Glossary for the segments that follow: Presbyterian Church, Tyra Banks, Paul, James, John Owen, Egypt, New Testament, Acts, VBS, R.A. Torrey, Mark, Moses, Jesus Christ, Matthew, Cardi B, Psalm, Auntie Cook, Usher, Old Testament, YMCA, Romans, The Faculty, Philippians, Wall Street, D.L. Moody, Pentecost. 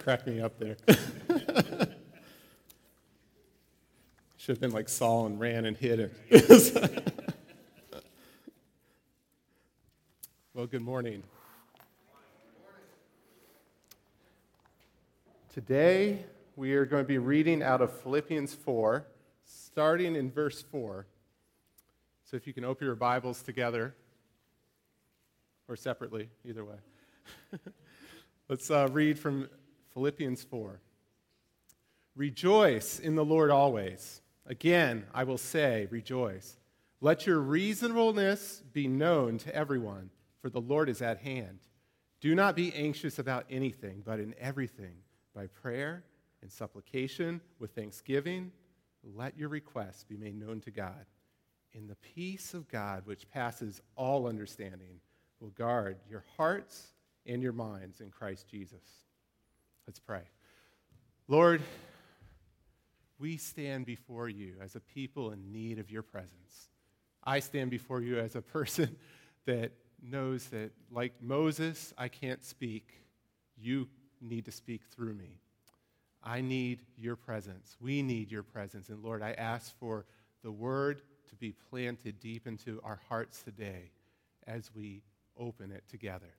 cracked me up there. Should have been like Saul and ran and hid it. Well, good morning. Today, we are going to be reading out of Philippians 4, starting in verse 4. So if you can open your Bibles together, or separately, either way. Let's read from Philippians 4. Rejoice in the Lord always. Again, I will say, rejoice. Let your reasonableness be known to everyone, for the Lord is at hand. Do not be anxious about anything, but in everything, by prayer and supplication, with thanksgiving, let your requests be made known to God. And the peace of God, which passes all understanding, will guard your hearts and your minds in Christ Jesus. Let's pray. Lord, we stand before you as a people in need of your presence. I stand before you as a person that knows that, like Moses, I can't speak. You need to speak through me. I need your presence. We need your presence. And Lord, I ask for the word to be planted deep into our hearts today as we open it together.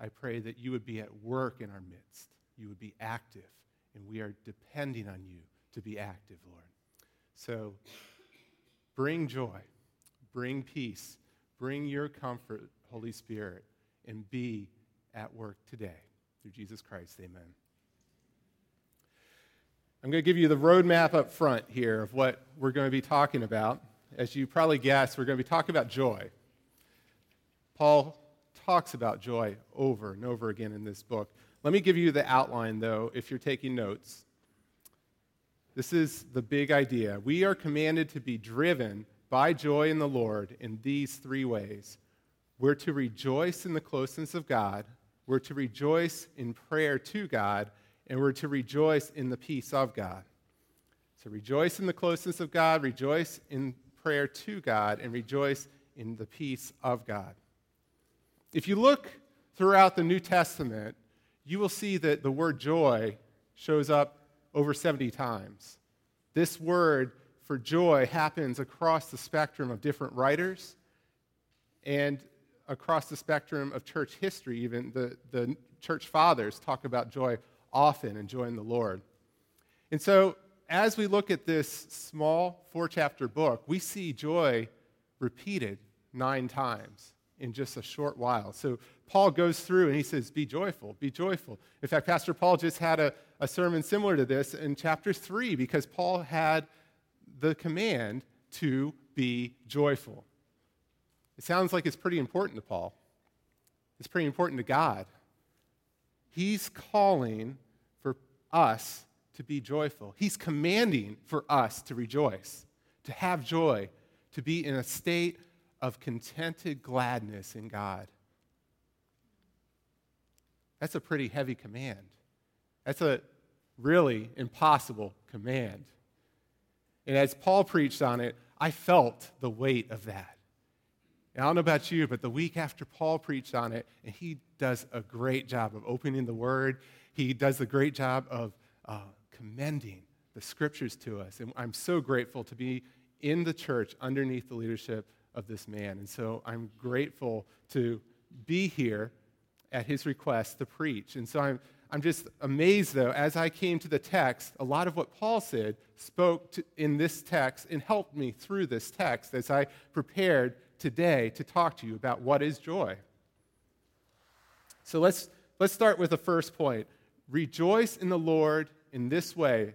I pray that you would be at work in our midst. You would be active, and we are depending on you to be active, Lord. So bring joy, bring peace, bring your comfort, Holy Spirit, and be at work today. Through Jesus Christ, amen. I'm going to give you the roadmap up front here of what we're going to be talking about. As you probably guessed, we're going to be talking about joy. Paul talks about joy over and over again in this book. Let me give you the outline, though, if you're taking notes. This is the big idea. We are commanded to be driven by joy in the Lord in these three ways. We're to rejoice in the closeness of God, we're to rejoice in prayer to God, and we're to rejoice in the peace of God. So rejoice in the closeness of God, rejoice in prayer to God, and rejoice in the peace of God. If you look throughout the New Testament, you will see that the word joy shows up over 70 times. This word for joy happens across the spectrum of different writers and across the spectrum of church history. Even the church fathers talk about joy often and joy in the Lord. And so as we look at this small 4-chapter book, we see joy repeated 9 times in just a short while. So Paul goes through and he says, be joyful, be joyful. In fact, Pastor Paul just had a sermon similar to this in chapter 3 because Paul had the command to be joyful. It sounds like it's pretty important to Paul. It's pretty important to God. He's calling for us to be joyful. He's commanding for us to rejoice, to have joy, to be in a state of contented gladness in God. That's a pretty heavy command. That's a really impossible command. And as Paul preached on it, I felt the weight of that. And I don't know about you, but the week after Paul preached on it, and he does a great job of opening the Word. He does a great job of commending the Scriptures to us. And I'm so grateful to be in the church underneath the leadership of this man. And so I'm grateful to be here at his request to preach. And so I'm just amazed, though, as I came to the text, a lot of what Paul said spoke to, in this text and helped me through this text as I prepared today to talk to you about what is joy. So let's start with the first point. Rejoice in the Lord in this way.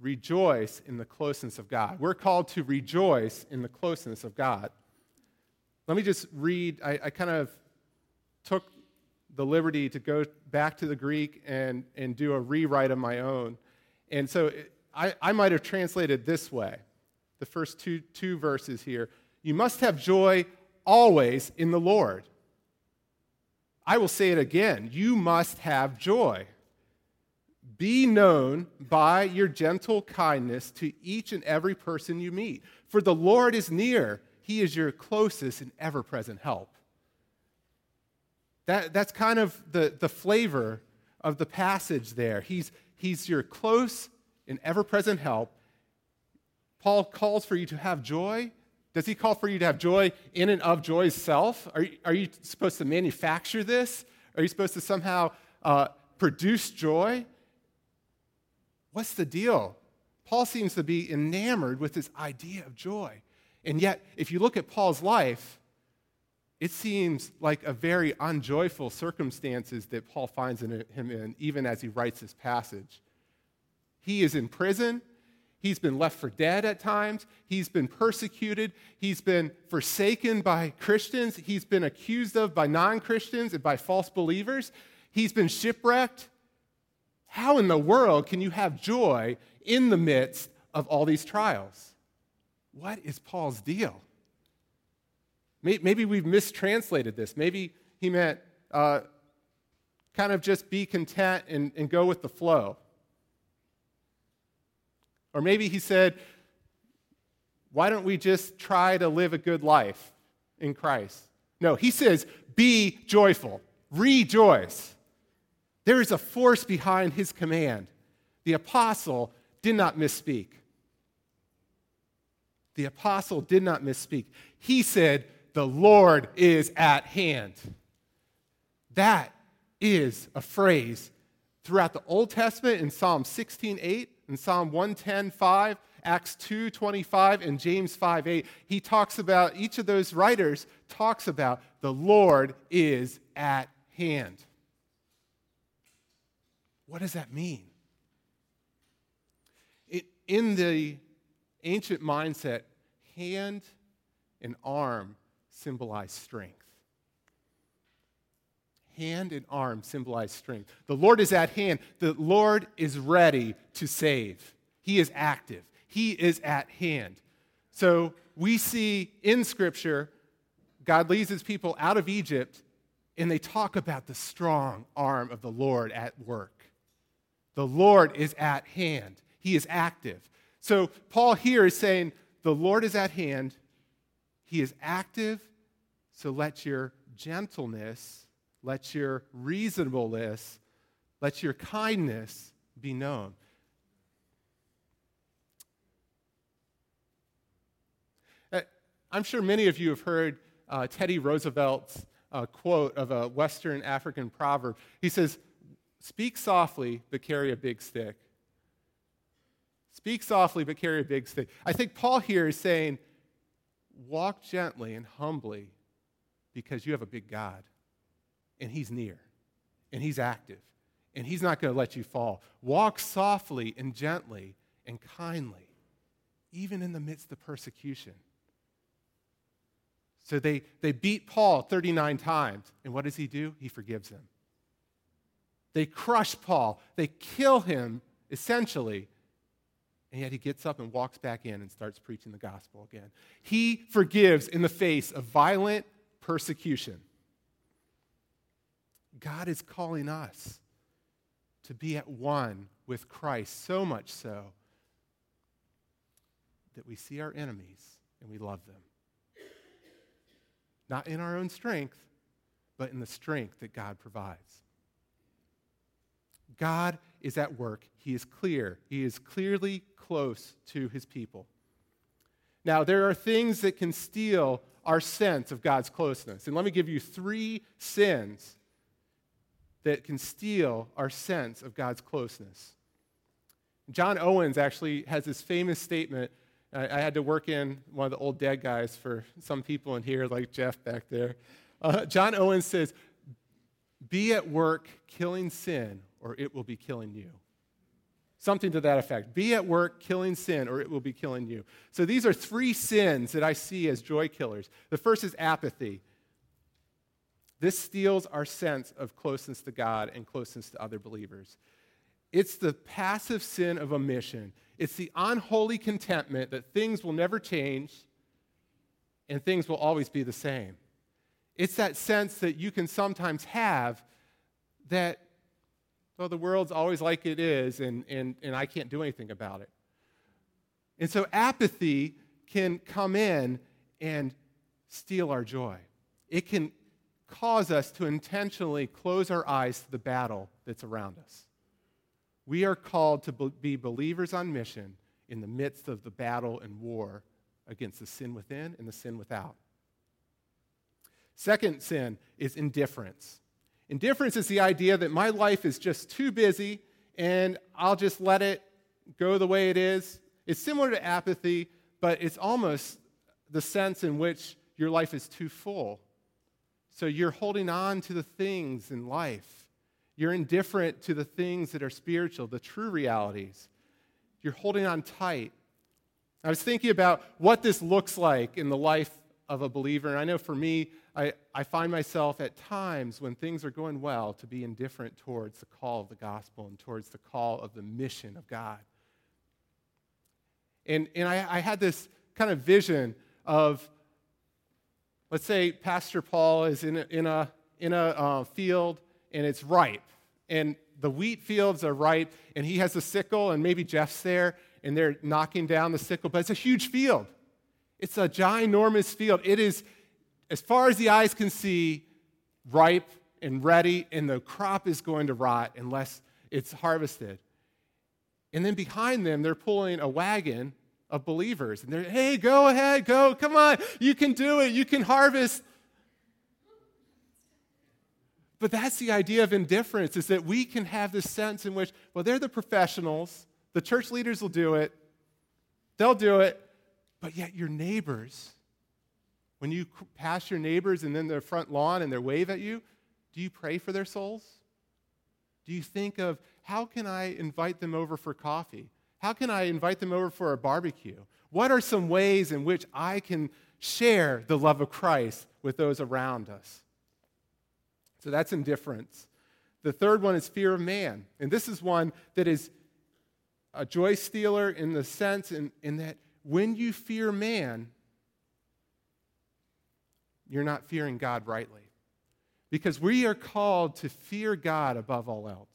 Rejoice in the closeness of God. We're called to rejoice in the closeness of God. Let me just read. I kind of took the liberty to go back to the Greek and do a rewrite of my own. And so I might have translated this way, the first two verses here. You must have joy always in the Lord. I will say it again. You must have joy. Be known by your gentle kindness to each and every person you meet. For the Lord is near. He is your closest and ever-present help. That's kind of the flavor of the passage there. He's your close and ever-present help. Paul calls for you to have joy. Does he call for you to have joy in and of joy's self? Are you supposed to manufacture this? Are you supposed to somehow produce joy? What's the deal? Paul seems to be enamored with this idea of joy. And yet, if you look at Paul's life, it seems like a very unjoyful circumstances that Paul finds him in, even as he writes this passage. He is in prison. He's been left for dead at times. He's been persecuted. He's been forsaken by Christians. He's been accused of by non-Christians and by false believers. He's been shipwrecked. How in the world can you have joy in the midst of all these trials? What is Paul's deal? Maybe we've mistranslated this. Maybe he meant kind of just be content and go with the flow. Or maybe he said, why don't we just try to live a good life in Christ? No, he says, be joyful, rejoice. There is a force behind his command. The apostle did not misspeak. The apostle did not misspeak. He said, the Lord is at hand. That is a phrase throughout the Old Testament in Psalm 16:8, in Psalm 110:5, Acts 2:25, and James 5:8. He talks about, each of those writers talks about, the Lord is at hand. What does that mean? In the ancient mindset, hand and arm symbolize strength. Hand and arm symbolize strength. The Lord is at hand. The Lord is ready to save. He is active. He is at hand. So we see in Scripture, God leads his people out of Egypt, and they talk about the strong arm of the Lord at work. The Lord is at hand. He is active. So Paul here is saying, the Lord is at hand. He is active, so let your gentleness, let your reasonableness, let your kindness be known. I'm sure many of you have heard Teddy Roosevelt's quote of a Western African proverb. He says, speak softly, but carry a big stick. Speak softly, but carry a big stick. I think Paul here is saying, walk gently and humbly because you have a big God, and he's near, and he's active, and he's not going to let you fall. Walk softly and gently and kindly, even in the midst of persecution. So they beat Paul 39 times, and what does he do? He forgives them. They crush Paul. They kill him, essentially. And yet he gets up and walks back in and starts preaching the gospel again. He forgives in the face of violent persecution. God is calling us to be at one with Christ, so much so that we see our enemies and we love them. Not in our own strength, but in the strength that God provides. God is at work. He is clear. He is clearly close to his people. Now, there are things that can steal our sense of God's closeness. And let me give you 3 sins that can steal our sense of God's closeness. John Owen actually has this famous statement. I had to work in one of the old dead guys for some people in here, like Jeff back there. John Owen says, be at work killing sin, or it will be killing you. Something to that effect. Be at work killing sin, or it will be killing you. So these are 3 sins that I see as joy killers. The first is apathy. This steals our sense of closeness to God and closeness to other believers. It's the passive sin of omission. It's the unholy contentment that things will never change and things will always be the same. It's that sense that you can sometimes have that, well, the world's always like it is, and I can't do anything about it. And so apathy can come in and steal our joy. It can cause us to intentionally close our eyes to the battle that's around us. We are called to be believers on mission in the midst of the battle and war against the sin within and the sin without. Second sin is indifference. Indifference is the idea that my life is just too busy and I'll just let it go the way it is. It's similar to apathy, but it's almost the sense in which your life is too full. So you're holding on to the things in life. You're indifferent to the things that are spiritual, the true realities. You're holding on tight. I was thinking about what this looks like in the life of a believer, and I know for me, I find myself at times when things are going well to be indifferent towards the call of the gospel and towards the call of the mission of God. And I had this kind of vision of, let's say Pastor Paul is in a field and it's ripe, and the wheat fields are ripe, and he has a sickle, and maybe Jeff's there, and they're knocking down the sickle, but it's a huge field. It's a ginormous field. It is, as far as the eyes can see, ripe and ready, and the crop is going to rot unless it's harvested. And then behind them, they're pulling a wagon of believers, and they're, hey, go ahead, go, come on, you can do it, you can harvest. But that's the idea of indifference, is that we can have this sense in which, well, they're the professionals, the church leaders will do it, they'll do it, but yet your neighbors, when you pass your neighbors and then their front lawn and they wave at you, do you pray for their souls? Do you think of, how can I invite them over for coffee? How can I invite them over for a barbecue? What are some ways in which I can share the love of Christ with those around us? So that's indifference. The third one is fear of man. And this is one that is a joy stealer in the sense in that when you fear man, you're not fearing God rightly. Because we are called to fear God above all else.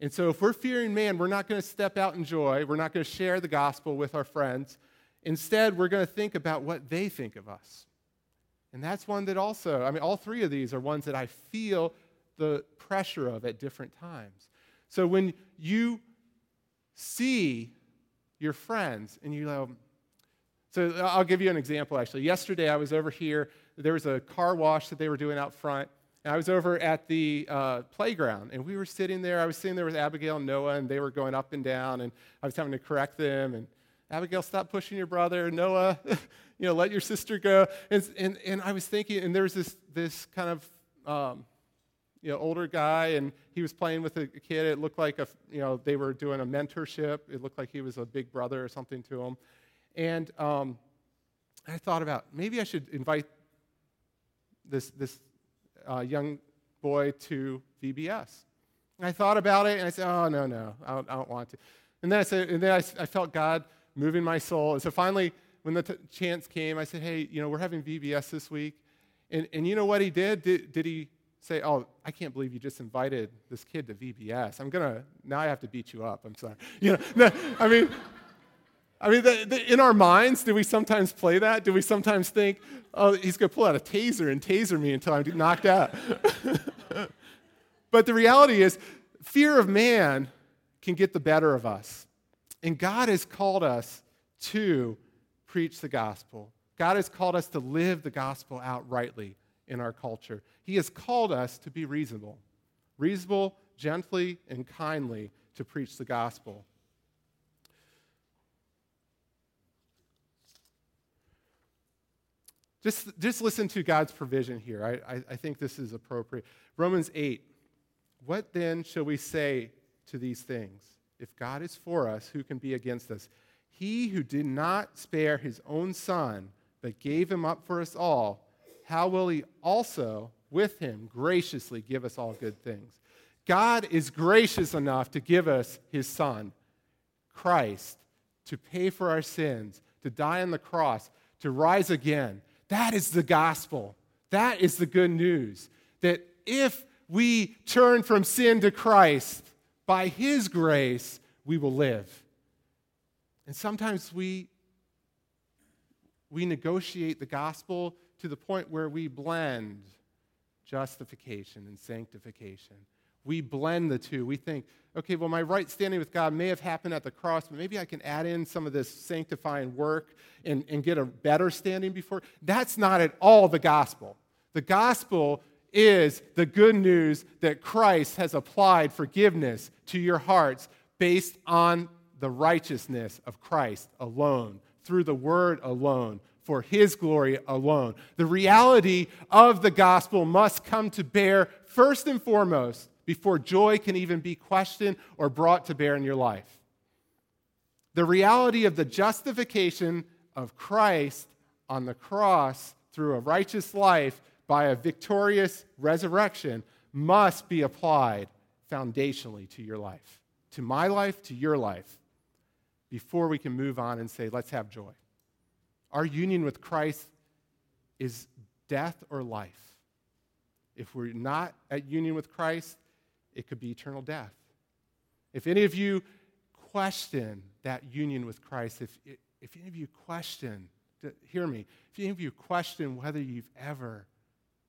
And so if we're fearing man, we're not going to step out in joy. We're not going to share the gospel with our friends. Instead, we're going to think about what they think of us. And that's one that also, I mean, all three of these are ones that I feel the pressure of at different times. So when you see your friends and you know, so I'll give you an example, actually. Yesterday, I was over here. There was a car wash that they were doing out front. And I was over at the playground, and we were sitting there. I was sitting there with Abigail and Noah, and they were going up and down, and I was having to correct them. And Abigail, stop pushing your brother. Noah, you know, let your sister go. And I was thinking, and there was this kind of you know, older guy, and he was playing with a kid. It looked like they were doing a mentorship. It looked like he was a big brother or something to him. And I thought about, maybe I should invite this young boy to VBS. And I thought about it, and I said, oh, no, I don't want to. And then I said, and then I felt God moving my soul. And so finally, when the chance came, I said, hey, you know, we're having VBS this week. And you know what he did? Did he say, oh, I can't believe you just invited this kid to VBS. Now I have to beat you up. I'm sorry. You know, no, I mean, in our minds, do we sometimes play that? Do we sometimes think, oh, he's going to pull out a taser and taser me until I'm knocked out? But the reality is, fear of man can get the better of us. And God has called us to preach the gospel. God has called us to live the gospel out rightly in our culture. He has called us to be reasonable. Reasonable, gently, and kindly to preach the gospel. Just listen to God's provision here. I think this is appropriate. Romans 8. What then shall we say to these things? If God is for us, who can be against us? He who did not spare his own son, but gave him up for us all, how will he also with him graciously give us all good things? God is gracious enough to give us his son, Christ, to pay for our sins, to die on the cross, to rise again. That is the gospel. That is the good news. That if we turn from sin to Christ, by his grace, we will live. And sometimes we negotiate the gospel to the point where we blend justification and sanctification. We blend the two. We think, okay, well, my right standing with God may have happened at the cross, but maybe I can add in some of this sanctifying work and get a better standing before. That's not at all the gospel. The gospel is the good news that Christ has applied forgiveness to your hearts based on the righteousness of Christ alone, through the word alone, for his glory alone. The reality of the gospel must come to bear first and foremost before joy can even be questioned or brought to bear in your life. The reality of the justification of Christ on the cross through a righteous life by a victorious resurrection must be applied foundationally to your life, to my life, to your life, before we can move on and say, let's have joy. Our union with Christ is death or life. If we're not at union with Christ, it could be eternal death. If any of you question that union with Christ, if any of you question, hear me, if any of you question whether you've ever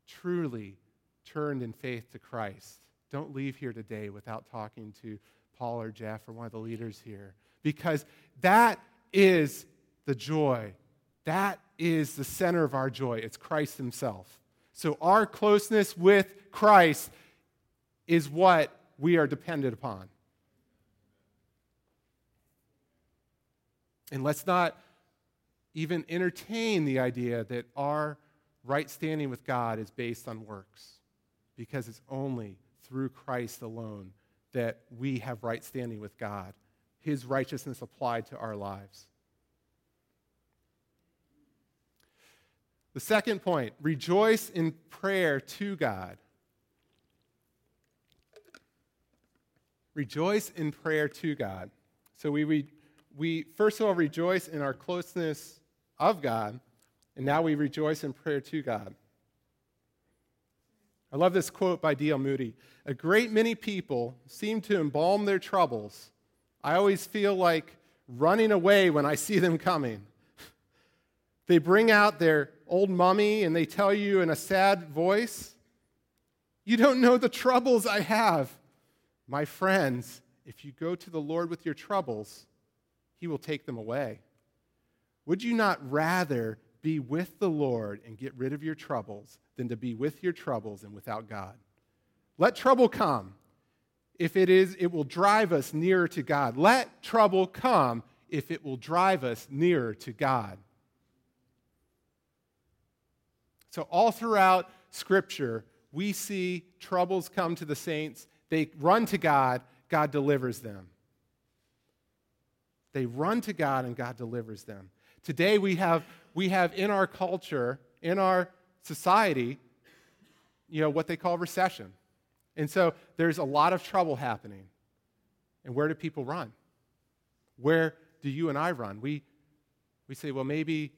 truly turned in faith to Christ, don't leave here today without talking to Paul or Jeff or one of the leaders here, because that is the joy. That is the center of our joy. It's Christ himself. So our closeness with Christ is what we are dependent upon. And let's not even entertain the idea that our right standing with God is based on works, because it's only through Christ alone that we have right standing with God, his righteousness applied to our lives. The second point, rejoice in prayer to God. Rejoice in prayer to God. So we first of all rejoice in our closeness of God, and now we rejoice in prayer to God. I love this quote by D.L. Moody. A great many people seem to embalm their troubles. I always feel like running away when I see them coming. They bring out their old mummy and they tell you in a sad voice, you don't know the troubles I have. My friends, if you go to the Lord with your troubles, he will take them away. Would you not rather be with the Lord and get rid of your troubles than to be with your troubles and without God? Let trouble come. If it is, it will drive us nearer to God. Let trouble come if it will drive us nearer to God. So all throughout Scripture, we see troubles come to the saints. They run to God. God delivers them. They run to God, and God delivers them. Today we have in our culture, in our society, what they call recession. And so there's a lot of trouble happening. And where do people run? Where do you and I run? We say, well, maybe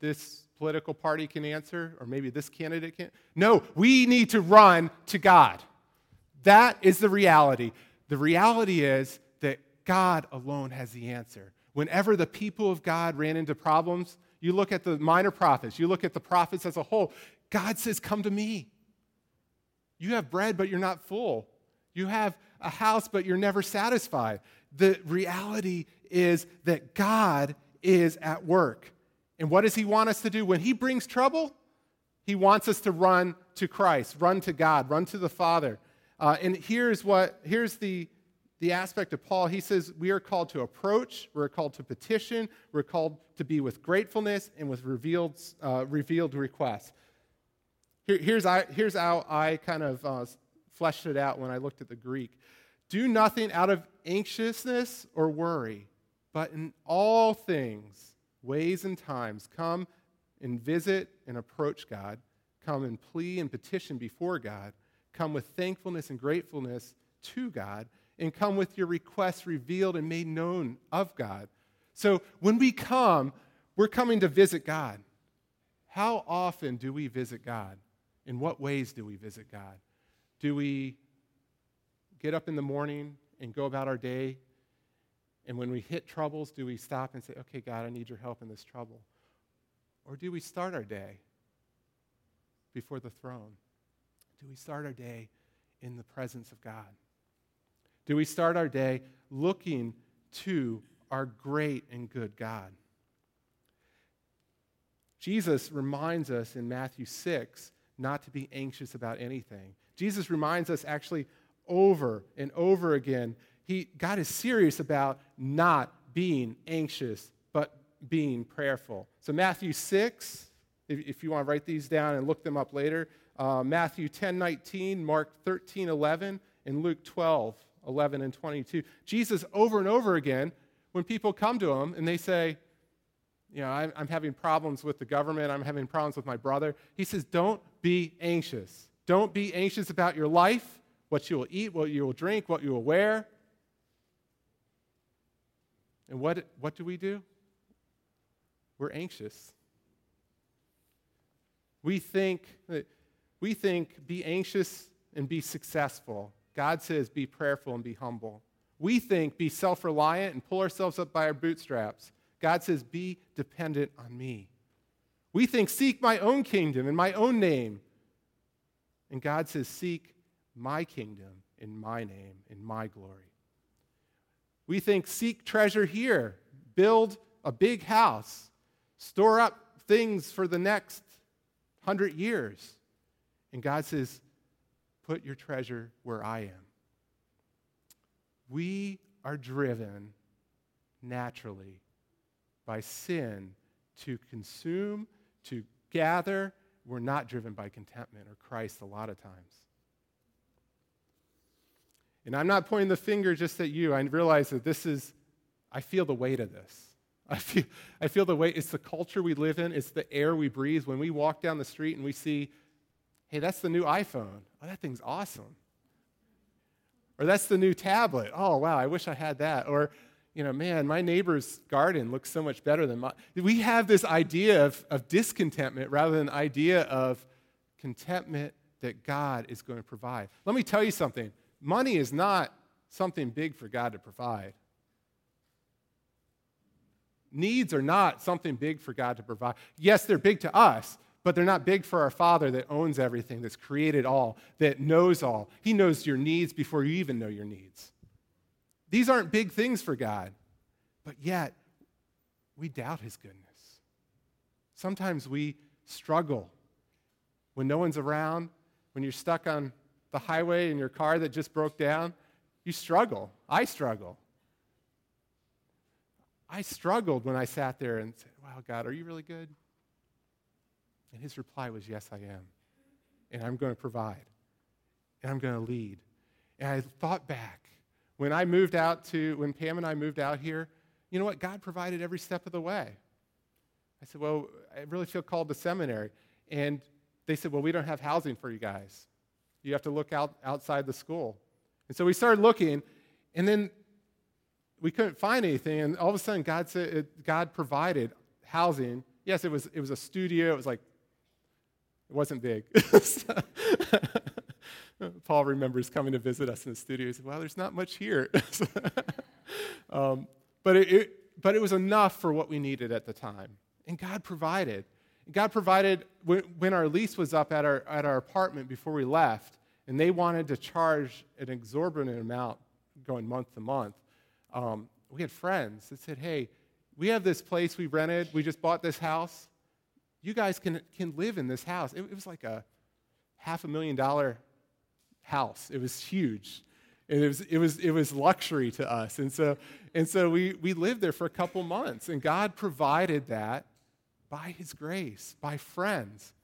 this political party can answer, or maybe this candidate can't. No, we need to run to God. That is the reality. The reality is that God alone has the answer. Whenever the people of God ran into problems, you look at the minor prophets, you look at the prophets as a whole, God says, come to me. You have bread, but you're not full. You have a house, but you're never satisfied. The reality is that God is at work. And what does he want us to do? When he brings trouble, he wants us to run to Christ, run to God, run to the Father. And here's the aspect of Paul. He says we are called to approach, we're called to petition, we're called to be with gratefulness and with revealed requests. Here's how I kind of fleshed it out when I looked at the Greek. Do nothing out of anxiousness or worry, but in all things, ways and times, come and visit and approach God. Come and plea and petition before God. Come with thankfulness and gratefulness to God. And come with your requests revealed and made known of God. So when we come, we're coming to visit God. How often do we visit God? In what ways do we visit God? Do we get up in the morning and go about our day? And when we hit troubles, do we stop and say, okay, God, I need your help in this trouble? Or do we start our day before the throne Do we start our day in the presence of God? Do we start our day looking to our great and good God? Jesus reminds us in Matthew 6 not to be anxious about anything. Jesus reminds us actually over and over again. God is serious about not being anxious, but being prayerful. So Matthew 6, if you want to write these down and look them up later, Matthew 10:19, Mark 13:11, and Luke 12:11 and 22. Jesus over and over again, when people come to him and they say, you know, I'm having problems with the government, I'm having problems with my brother, he says, don't be anxious. Don't be anxious about your life, what you will eat, what you will drink, what you will wear. And what do we do? We're anxious. We think be anxious and be successful. God says be prayerful and be humble. We think be self-reliant and pull ourselves up by our bootstraps. God says be dependent on me. We think seek my own kingdom and my own name. And God says seek my kingdom in my name, in my glory. We think seek treasure here, build a big house, store up things for the next 100 years. And God says, put your treasure where I am. We are driven naturally by sin to consume, to gather. We're not driven by contentment or Christ a lot of times. And I'm not pointing the finger just at you. I realize that I feel the weight of this. I feel the weight. It's the culture we live in. It's the air we breathe. When we walk down the street and we see, hey, that's the new iPhone. Oh, that thing's awesome. Or that's the new tablet. Oh, wow, I wish I had that. Or, you know, man, my neighbor's garden looks so much better than mine. We have this idea of discontentment rather than the idea of contentment that God is going to provide. Let me tell you something. Money is not something big for God to provide. Needs are not something big for God to provide. Yes, they're big to us, but they're not big for our Father that owns everything, that's created all, that knows all. He knows your needs before you even know your needs. These aren't big things for God, but yet we doubt his goodness. Sometimes we struggle when no one's around, when you're stuck on the highway in your car that just broke down, you struggle. I struggle. I struggled when I sat there and said, wow, God, are you really good? And his reply was, yes, I am. And I'm going to provide. And I'm going to lead. And I thought back. When Pam and I moved out here, you know what? God provided every step of the way. I said, well, I really feel called to seminary. And they said, well, we don't have housing for you guys. You have to look outside the school. And so we started looking, and then we couldn't find anything, and all of a sudden God said, God provided housing. Yes, it was a studio. It was like, it wasn't big. Paul remembers coming to visit us in the studio. He said, well, there's not much here. But it was enough for what we needed at the time. And God provided. God provided when our lease was up at our apartment before we left, and they wanted to charge an exorbitant amount going month to month. We had friends that said, hey, we have this place we rented. We just bought this house. You guys can live in this house. It was like a $500,000 house. It was huge. And it was luxury to us. And so we lived there for a couple months, and God provided that by his grace, by friends.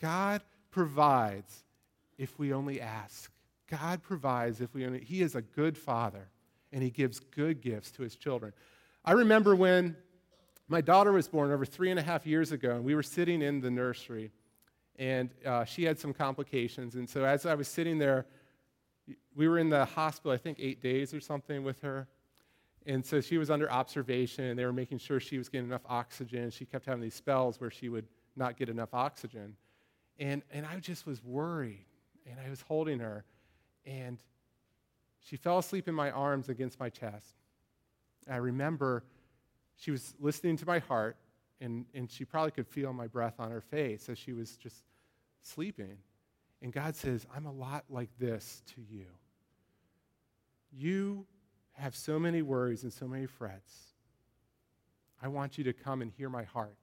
God provides if we only ask. God provides if we only. He is a good father, and he gives good gifts to his children. I remember when my daughter was born over 3.5 years ago, and we were sitting in the nursery, and she had some complications. And so as I was sitting there, we were in the hospital, I think 8 days or something with her. And so she was under observation, and they were making sure she was getting enough oxygen. She kept having these spells where she would not get enough oxygen. And I just was worried, and I was holding her. And she fell asleep in my arms against my chest. I remember she was listening to my heart, and she probably could feel my breath on her face as she was just sleeping. And God says, I'm a lot like this to you. You have so many worries and so many frets. I want you to come and hear my heart.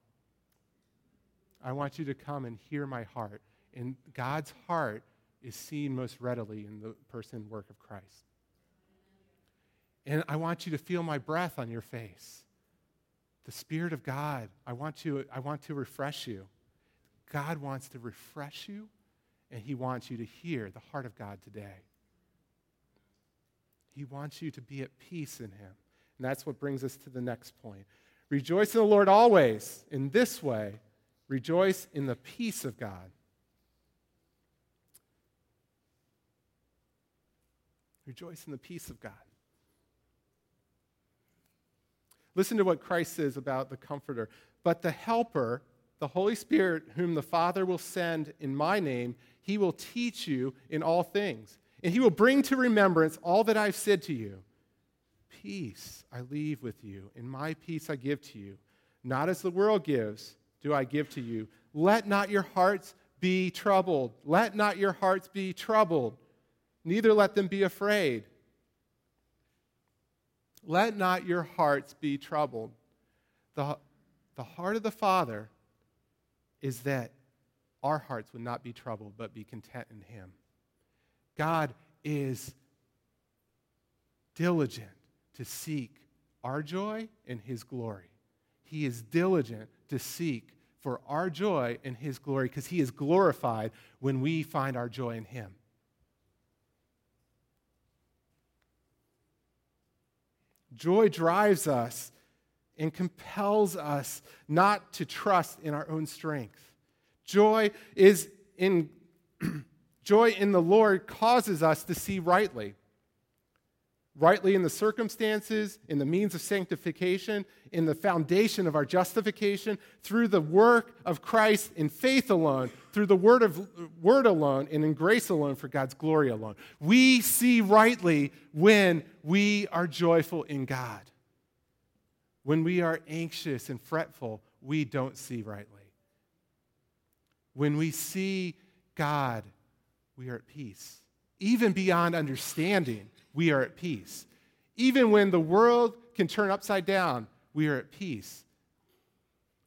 I want you to come and hear my heart. And God's heart is seen most readily in the person and work of Christ. And I want you to feel my breath on your face. The Spirit of God, I want to refresh you. God wants to refresh you, and he wants you to hear the heart of God today. He wants you to be at peace in him. And that's what brings us to the next point. Rejoice in the Lord always. In this way, rejoice in the peace of God. Rejoice in the peace of God. Listen to what Christ says about the Comforter. But the Helper, the Holy Spirit, whom the Father will send in my name, he will teach you in all things. And he will bring to remembrance all that I've said to you. Peace I leave with you, and my peace I give to you. Not as the world gives, do I give to you. Let not your hearts be troubled. Let not your hearts be troubled. Neither let them be afraid. Let not your hearts be troubled. The heart of the Father is that our hearts would not be troubled, but be content in him. God is diligent to seek our joy and his glory. He is diligent to seek for our joy and his glory because he is glorified when we find our joy in him. Joy drives us and compels us not to trust in our own strength. Joy in the Lord causes us to see rightly. Rightly in the circumstances, in the means of sanctification, in the foundation of our justification, through the work of Christ in faith alone, through the word alone, and in grace alone for God's glory alone. We see rightly when we are joyful in God. When we are anxious and fretful, we don't see rightly. When we see God, we are at peace. Even beyond understanding, we are at peace. Even when the world can turn upside down, we are at peace.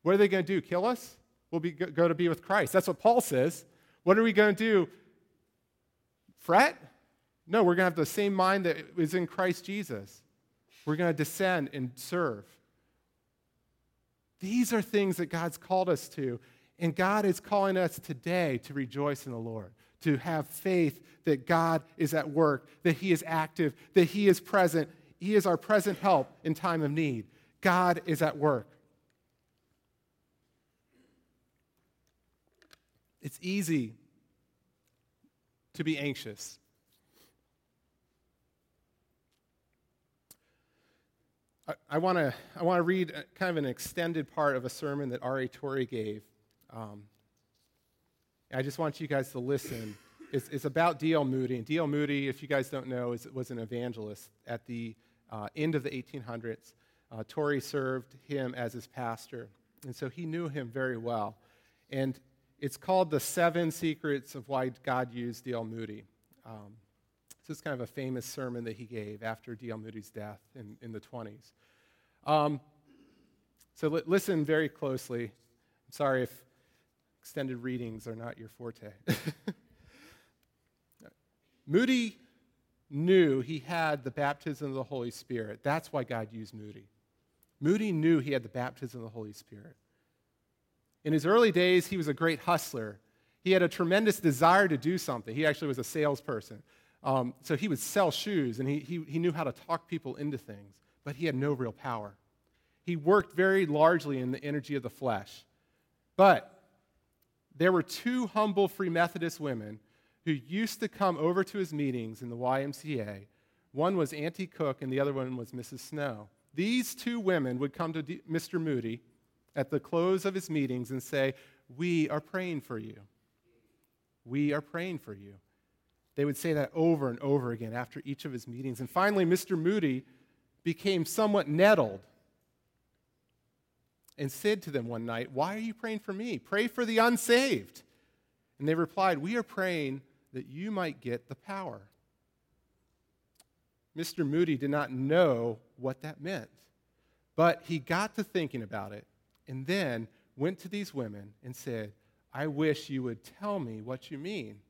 What are they going to do? Kill us? We'll go to be with Christ. That's what Paul says. What are we going to do? Fret? No, we're going to have the same mind that is in Christ Jesus. We're going to descend and serve. These are things that God's called us to, and God is calling us today to rejoice in the Lord, to have faith that God is at work, that he is active, that he is present. He is our present help in time of need. God is at work. It's easy to be anxious. I want to read kind of an extended part of a sermon that R.A. Torrey gave. I just want you guys to listen. It's about D.L. Moody. And D.L. Moody, if you guys don't know, was an evangelist at the end of the 1800s. Torrey served him as his pastor, and so he knew him very well. And it's called The 7 Secrets of Why God Used D.L. Moody. So it's kind of a famous sermon that he gave after D.L. Moody's death in the 20s. So listen very closely. I'm sorry if extended readings are not your forte. Moody knew he had the baptism of the Holy Spirit. That's why God used Moody. Moody knew he had the baptism of the Holy Spirit. In his early days, he was a great hustler. He had a tremendous desire to do something. He actually was a salesperson. So he would sell shoes, and he knew how to talk people into things, but he had no real power. He worked very largely in the energy of the flesh. But there were 2 humble Free Methodist women who used to come over to his meetings in the YMCA. One was Auntie Cook, and the other one was Mrs. Snow. These 2 women would come to Mr. Moody at the close of his meetings and say, "We are praying for you. We are praying for you." They would say that over and over again after each of his meetings. And finally, Mr. Moody became somewhat nettled and said to them one night, "Why are you praying for me? Pray for the unsaved." And they replied, "We are praying that you might get the power." Mr. Moody did not know what that meant, but he got to thinking about it and then went to these women and said, "I wish you would tell me what you mean."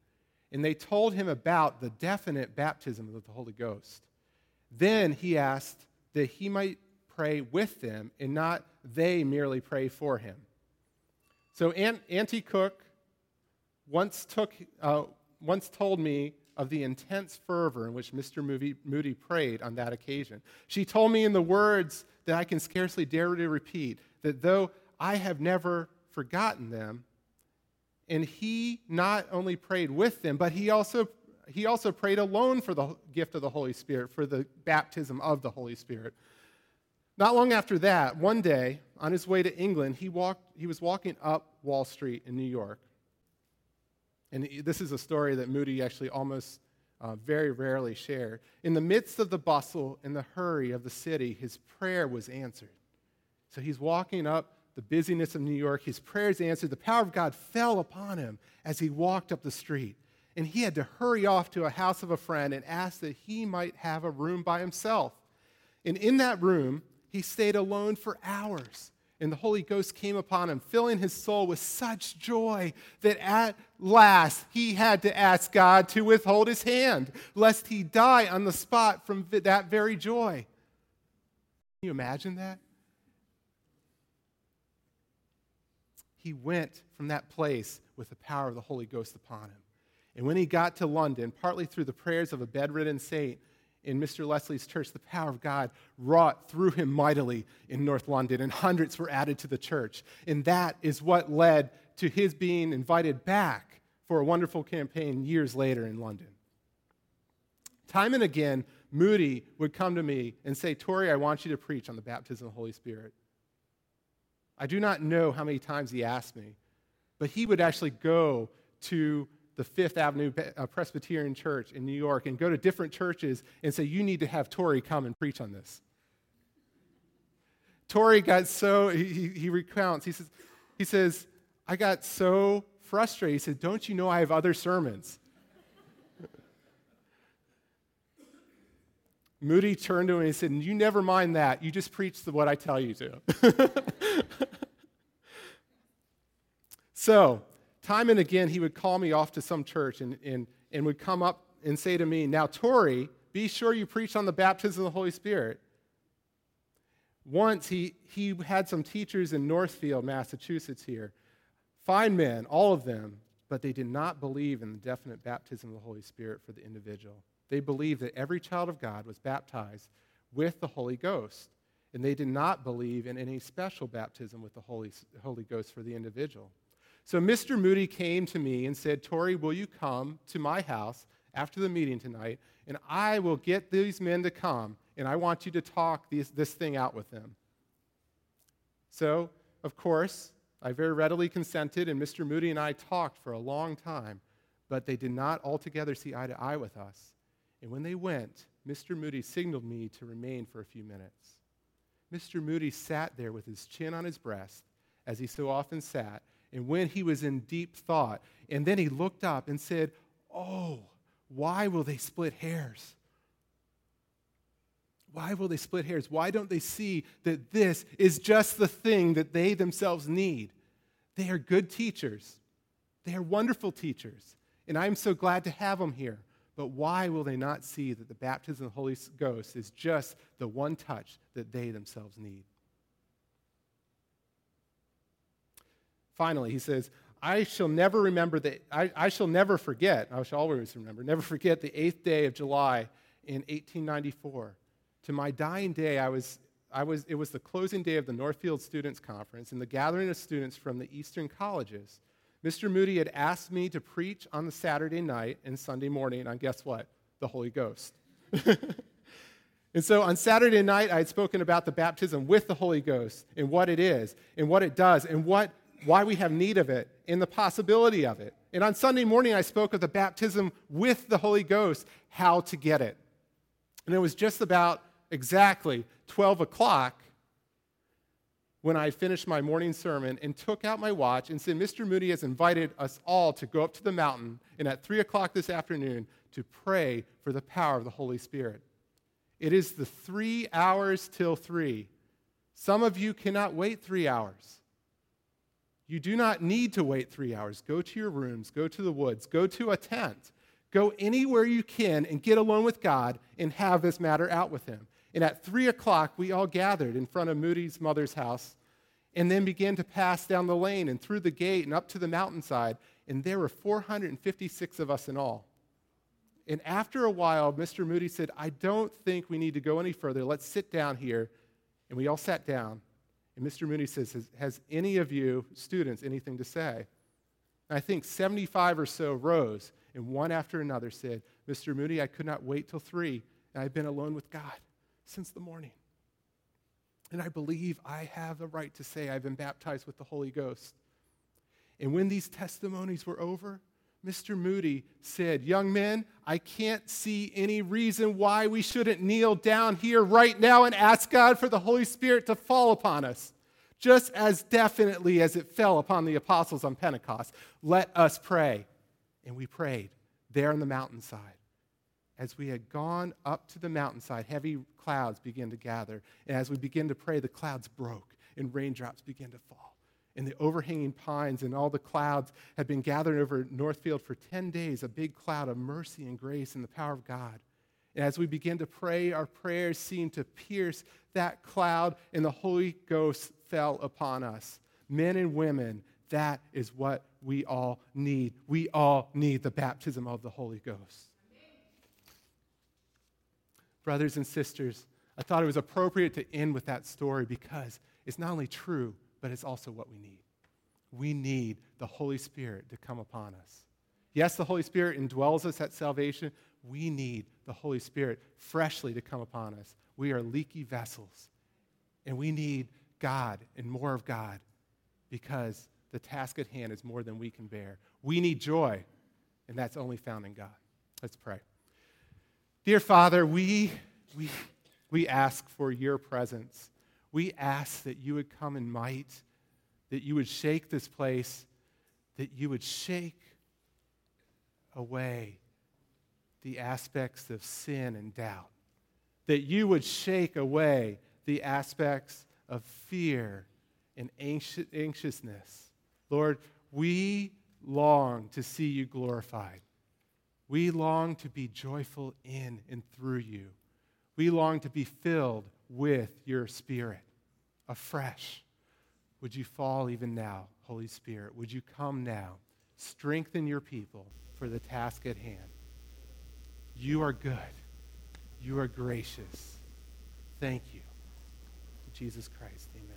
And they told him about the definite baptism of the Holy Ghost. Then he asked that he might pray with them and not they merely pray for him. So Auntie Cook once told me of the intense fervor in which Mr. Moody prayed on that occasion. She told me in the words that I can scarcely dare to repeat, that though I have never forgotten them, and he not only prayed with them, but he also prayed alone for the gift of the Holy Spirit, for the baptism of the Holy Spirit. Not long after that, one day, on his way to England, he was walking up Wall Street in New York. And this is a story that Moody actually almost very rarely shared. In the midst of the bustle and the hurry of the city, his prayer was answered. So he's walking up the busyness of New York. His prayers answered. The power of God fell upon him as he walked up the street. And he had to hurry off to a house of a friend and ask that he might have a room by himself. And in that room, he stayed alone for hours. And the Holy Ghost came upon him, filling his soul with such joy that at last he had to ask God to withhold his hand, lest he die on the spot from that very joy. Can you imagine that? He went from that place with the power of the Holy Ghost upon him. And when he got to London, partly through the prayers of a bedridden saint, in Mr. Leslie's church, the power of God wrought through him mightily in North London, and hundreds were added to the church. And that is what led to his being invited back for a wonderful campaign years later in London. Time and again, Moody would come to me and say, "Torrey, I want you to preach on the baptism of the Holy Spirit." I do not know how many times he asked me, but he would actually go to the Fifth Avenue Presbyterian Church in New York and go to different churches and say, "You need to have Torrey come and preach on this." Torrey got so, he recounts, he says, "I got so frustrated." He said, "Don't you know I have other sermons?" Moody turned to him and he said, "You never mind that. You just preach what I tell you to." So, time and again, he would call me off to some church and would come up and say to me, "Now, Torrey, be sure you preach on the baptism of the Holy Spirit." Once, he had some teachers in Northfield, Massachusetts here, fine men, all of them, but they did not believe in the definite baptism of the Holy Spirit for the individual. They believed that every child of God was baptized with the Holy Ghost, and they did not believe in any special baptism with the Holy Ghost for the individual. So Mr. Moody came to me and said, "Torrey, will you come to my house after the meeting tonight, and I will get these men to come, and I want you to talk this thing out with them." So, of course, I very readily consented, and Mr. Moody and I talked for a long time, but they did not altogether see eye to eye with us. And when they went, Mr. Moody signaled me to remain for a few minutes. Mr. Moody sat there with his chin on his breast, as he so often sat, and when he was in deep thought, and then he looked up and said, "Oh, why will they split hairs? Why will they split hairs? Why don't they see that this is just the thing that they themselves need? They are good teachers. They are wonderful teachers, and I'm so glad to have them here. But why will they not see that the baptism of the Holy Ghost is just the one touch that they themselves need?" Finally, he says, "I shall always remember, never forget the 8th day of July in 1894. To my dying day, it was the closing day of the Northfield Students' Conference and the gathering of students from the Eastern colleges. Mr. Moody had asked me to preach on the Saturday night and Sunday morning on, guess what? The Holy Ghost. And so on Saturday night, I had spoken about the baptism with the Holy Ghost and what it is and what it does and why we have need of it, and the possibility of it. And on Sunday morning, I spoke of the baptism with the Holy Ghost, how to get it. And it was just about exactly 12 o'clock when I finished my morning sermon and took out my watch and said, Mr. Moody has invited us all to go up to the mountain and at 3 o'clock this afternoon to pray for the power of the Holy Spirit. It is the 3 hours till 3. Some of you cannot wait 3 hours. You do not need to wait 3 hours. Go to your rooms, go to the woods, go to a tent. Go anywhere you can and get alone with God and have this matter out with him. And at 3 o'clock, we all gathered in front of Moody's mother's house and then began to pass down the lane and through the gate and up to the mountainside. And there were 456 of us in all. And after a while, Mr. Moody said, I don't think we need to go any further. Let's sit down here. And we all sat down. And Mr. Moody says, has any of you students anything to say? And I think 75 or so rose. And one after another said, Mr. Moody, I could not wait till 3, and I've been alone with God since the morning. And I believe I have the right to say I've been baptized with the Holy Ghost. And when these testimonies were over, Mr. Moody said, young men, I can't see any reason why we shouldn't kneel down here right now and ask God for the Holy Spirit to fall upon us, just as definitely as it fell upon the apostles on Pentecost. Let us pray. And we prayed there on the mountainside. As we had gone up to the mountainside, heavy clouds began to gather. And as we began to pray, the clouds broke and raindrops began to fall. And the overhanging pines and all the clouds had been gathered over Northfield for 10 days, a big cloud of mercy and grace and the power of God. And as we began to pray, our prayers seemed to pierce that cloud, and the Holy Ghost fell upon us, men and women. That is what we all need. We all need the baptism of the Holy Ghost. Brothers and sisters, I thought it was appropriate to end with that story because it's not only true, but it's also what we need. We need the Holy Spirit to come upon us. Yes, the Holy Spirit indwells us at salvation. We need the Holy Spirit freshly to come upon us. We are leaky vessels, and we need God and more of God because the task at hand is more than we can bear. We need joy, and that's only found in God. Let's pray. Dear Father, we ask for your presence. We ask that you would come in might, that you would shake this place, that you would shake away the aspects of sin and doubt, that you would shake away the aspects of fear and anxiousness. Lord, we long to see you glorified. We long to be joyful in and through you. We long to be filled with your Spirit afresh. Would you fall even now, Holy Spirit? Would you come now? Strengthen your people for the task at hand. You are good. You are gracious. Thank you. In Jesus Christ, amen.